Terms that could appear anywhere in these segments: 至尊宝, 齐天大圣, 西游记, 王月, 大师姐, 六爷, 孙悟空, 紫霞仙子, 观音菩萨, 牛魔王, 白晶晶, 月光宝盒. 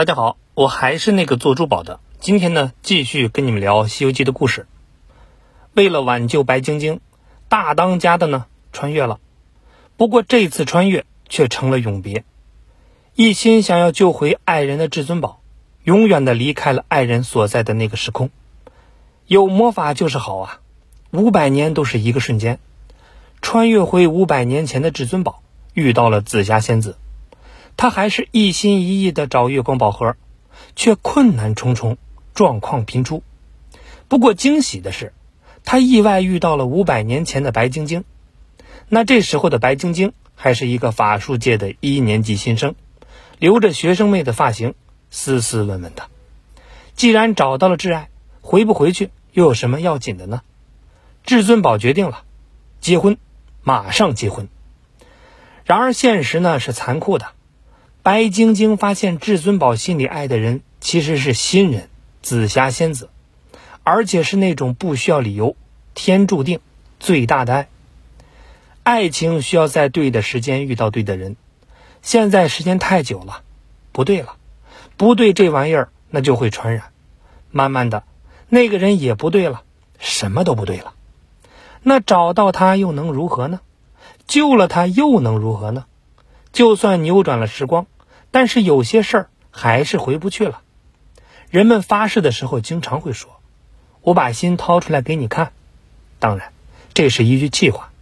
大家好，我还是那个做珠宝的，今天呢继续跟你们聊《西游记》的故事。为了挽救白晶晶，大当家的呢穿越了，不过这次穿越却成了永别，一心想要救回爱人的至尊宝，永远的离开了爱人所在的那个时空。有魔法就是好啊，500年都是一个瞬间，穿越回500年前的至尊宝，遇到了紫霞仙子。他还是一心一意地找月光宝盒，却困难重重，状况频出。不过惊喜的是，他意外遇到了500年前的白晶晶。那这时候的白晶晶还是一个法术界的1年级新生，留着学生妹的发型，斯斯文文的。既然找到了挚爱，回不回去又有什么要紧的呢？至尊宝决定了，结婚，马上结婚。然而现实呢是残酷的，白晶晶发现至尊宝心里爱的人其实是新人紫霞仙子，而且是那种不需要理由，天注定，最大的爱。爱情需要在对的时间遇到对的人，现在时间太久了，不对了，不对这玩意儿那就会传染，慢慢的那个人也不对了，什么都不对了。那找到他又能如何呢？救了他又能如何呢？就算扭转了时光，但是有些事儿还是回不去了。人们发誓的时候经常会说，我把心掏出来给你看。当然这是一句气话，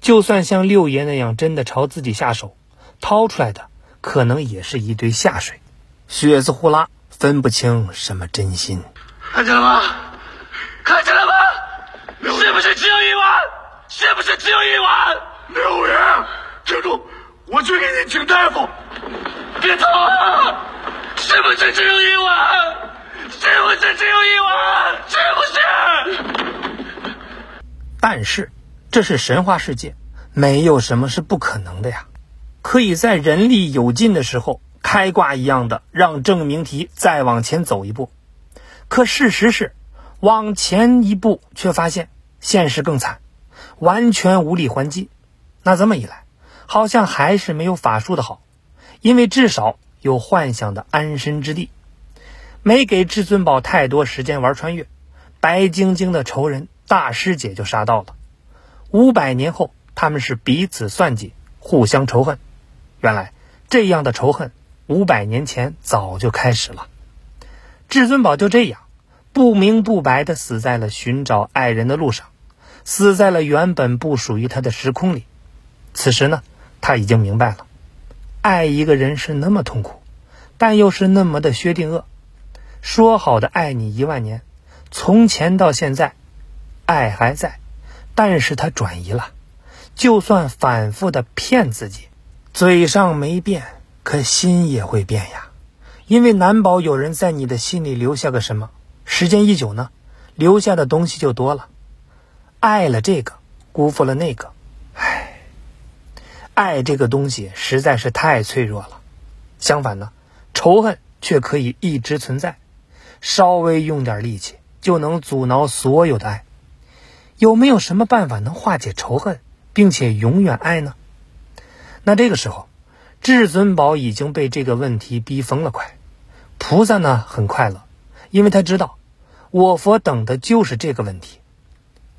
就算像六爷那样真的朝自己下手，掏出来的可能也是一堆下水，血丝呼啦，分不清什么真心。看见了吗？看见了吗？是不是只有一碗？是不是只有一碗？六爷，记住，我去给你请大夫。别走啊！是不是只有一晚？是不是只有一晚？是不是？但是，这是神话世界，没有什么是不可能的呀。可以在人力有尽的时候，开挂一样的让证明题再往前走一步。可事实是，往前一步却发现现实更惨，完全无力还击。那这么一来，好像还是没有法术的好，因为至少有幻想的安身之地。没给至尊宝太多时间玩穿越，白晶晶的仇人大师姐就杀到了。500年后，他们是彼此算计，互相仇恨。原来这样的仇恨500年前早就开始了。至尊宝就这样不明不白地死在了寻找爱人的路上，死在了原本不属于他的时空里。此时呢，他已经明白了，爱一个人是那么痛苦，但又是那么的薛定谔。说好的爱你10000年，从前到现在，爱还在，但是他转移了。就算反复的骗自己，嘴上没变，可心也会变呀。因为难保有人在你的心里留下个什么，时间一久呢，留下的东西就多了。爱了这个，辜负了那个，唉。爱这个东西实在是太脆弱了。相反呢，仇恨却可以一直存在，稍微用点力气就能阻挠所有的爱。有没有什么办法能化解仇恨，并且永远爱呢？那这个时候，至尊宝已经被这个问题逼疯了快。菩萨呢很快乐，因为他知道我佛等的就是这个问题。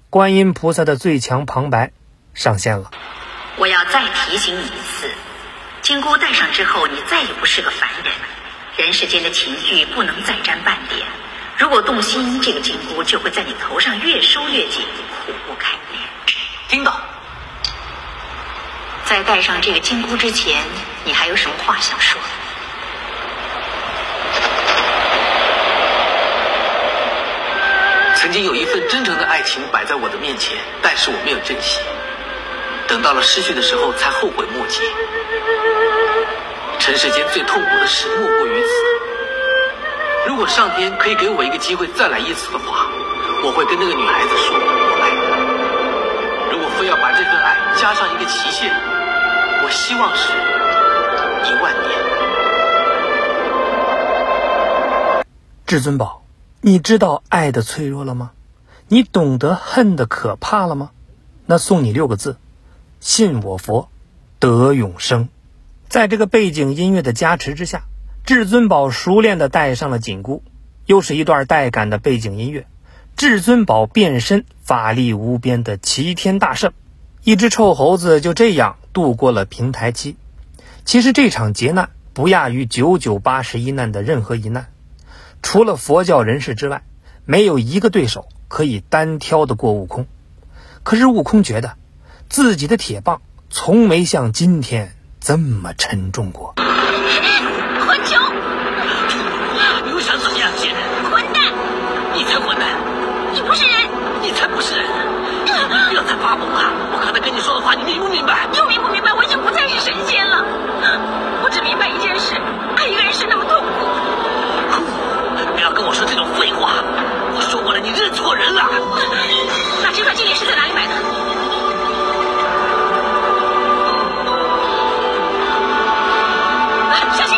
观音菩萨的最强旁白上线了。我要再提醒你一次，金箍戴上之后，你再也不是个凡人，人世间的情欲不能再沾半点。如果动心，这个金箍就会在你头上越收越紧，苦不堪言。听到？在戴上这个金箍之前，你还有什么话想说？曾经有一份真诚的爱情摆在我的面前，但是我没有珍惜。等到了失去的时候才后悔莫及，尘世间最痛苦的事莫过于此。如果上天可以给我一个机会再来一次的话，我会跟那个女孩子说我爱她。如果非要把这份爱加上一个期限，我希望是10000年。至尊宝，你知道爱的脆弱了吗？你懂得恨的可怕了吗？那送你6个字，信我佛，得永生。在这个背景音乐的加持之下，至尊宝熟练地戴上了紧箍，又是一段带感的背景音乐。至尊宝变身，法力无边的齐天大圣，一只臭猴子就这样度过了平台期。其实这场劫难不亚于991难的任何一难，除了佛教人士之外，没有一个对手可以单挑得过悟空。可是悟空觉得自己的铁棒从没像今天这么沉重过。混球，留下自己的贱人！混蛋！你才混蛋！你不是人！你才不是人！不要再发疯了！我刚才跟你说的话，你明不明白？又明不明白？我已经不再是神仙了。我只明白一件事：爱一个人是那么痛苦。不要跟我说这种废话！我说过了，你认错人了。那这块金银是在哪里买的？小心！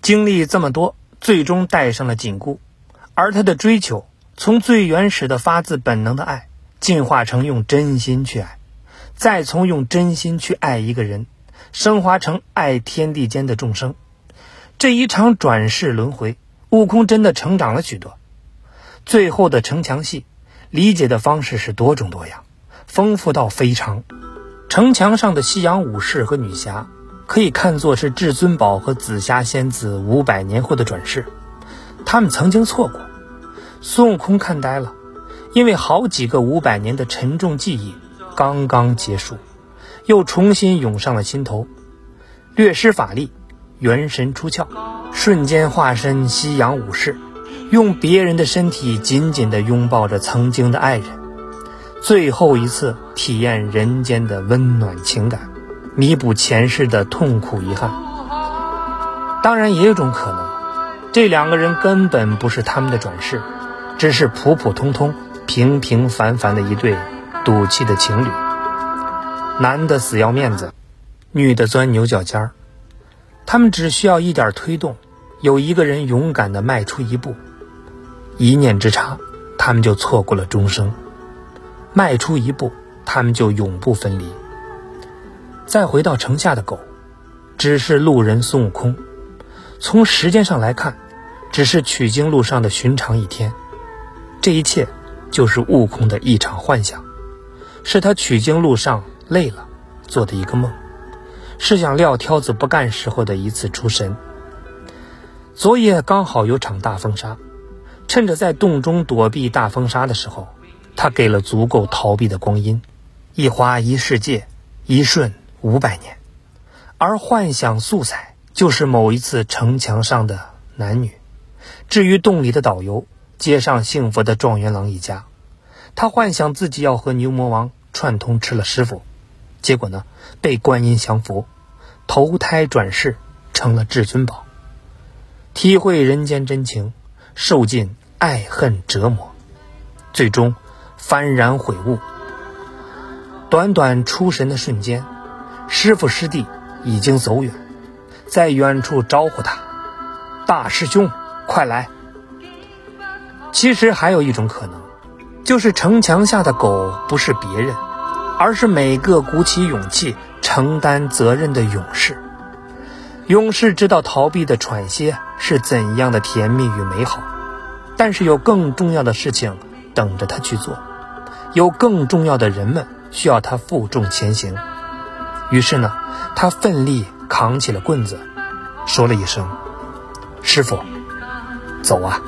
经历这么多，最终戴上了紧箍，而他的追求从最原始的发自本能的爱，进化成用真心去爱，再从用真心去爱一个人，升华成爱天地间的众生。这一场转世轮回，悟空真的成长了许多。最后的城墙戏，理解的方式是多种多样，丰富到非常。城墙上的西洋武士和女侠，可以看作是至尊宝和紫霞仙子500年后的转世，他们曾经错过。孙悟空看呆了，因为好几个500年的沉重记忆刚刚结束，又重新涌上了心头。略施法力，元神出窍，瞬间化身西洋武士，用别人的身体紧紧地拥抱着曾经的爱人，最后一次体验人间的温暖情感，弥补前世的痛苦遗憾。当然也有种可能，这两个人根本不是他们的转世，只是普普通通平平凡凡的一对赌气的情侣，男的死要面子，女的钻牛角尖儿。他们只需要一点推动，有一个人勇敢地迈出一步，一念之差他们就错过了终生，迈出一步他们就永不分离。再回到城下的狗，只是路人孙悟空，从时间上来看，只是取经路上的寻常一天。这一切就是悟空的一场幻想，是他取经路上累了做的一个梦，是想撂挑子不干时候的一次出神。昨夜刚好有场大风沙，趁着在洞中躲避大风沙的时候，他给了足够逃避的光阴。一花一世界，一瞬500年，而幻想素材就是某一次城墙上的男女。至于洞里的导游，街上幸福的状元郎一家，他幻想自己要和牛魔王串通吃了师傅，结果呢被观音降服，投胎转世成了至尊宝，体会人间真情，受尽爱恨折磨，最终幡然悔悟。短短出神的瞬间，师父师弟已经走远，在远处招呼他：“大师兄，快来！”其实还有一种可能，就是城墙下的狗不是别人，而是每个鼓起勇气承担责任的勇士。勇士知道逃避的喘息是怎样的甜蜜与美好，但是有更重要的事情等着他去做，有更重要的人们需要他负重前行。于是呢，他奋力扛起了棍子，说了一声：“师傅，走啊！”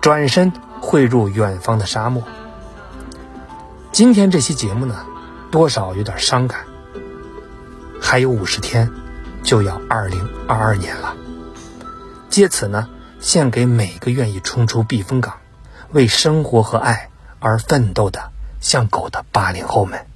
转身汇入远方的沙漠。今天这期节目呢，多少有点伤感。还有50天，就要2022年了。借此呢，献给每个愿意冲出避风港，为生活和爱而奋斗的像狗的80后们。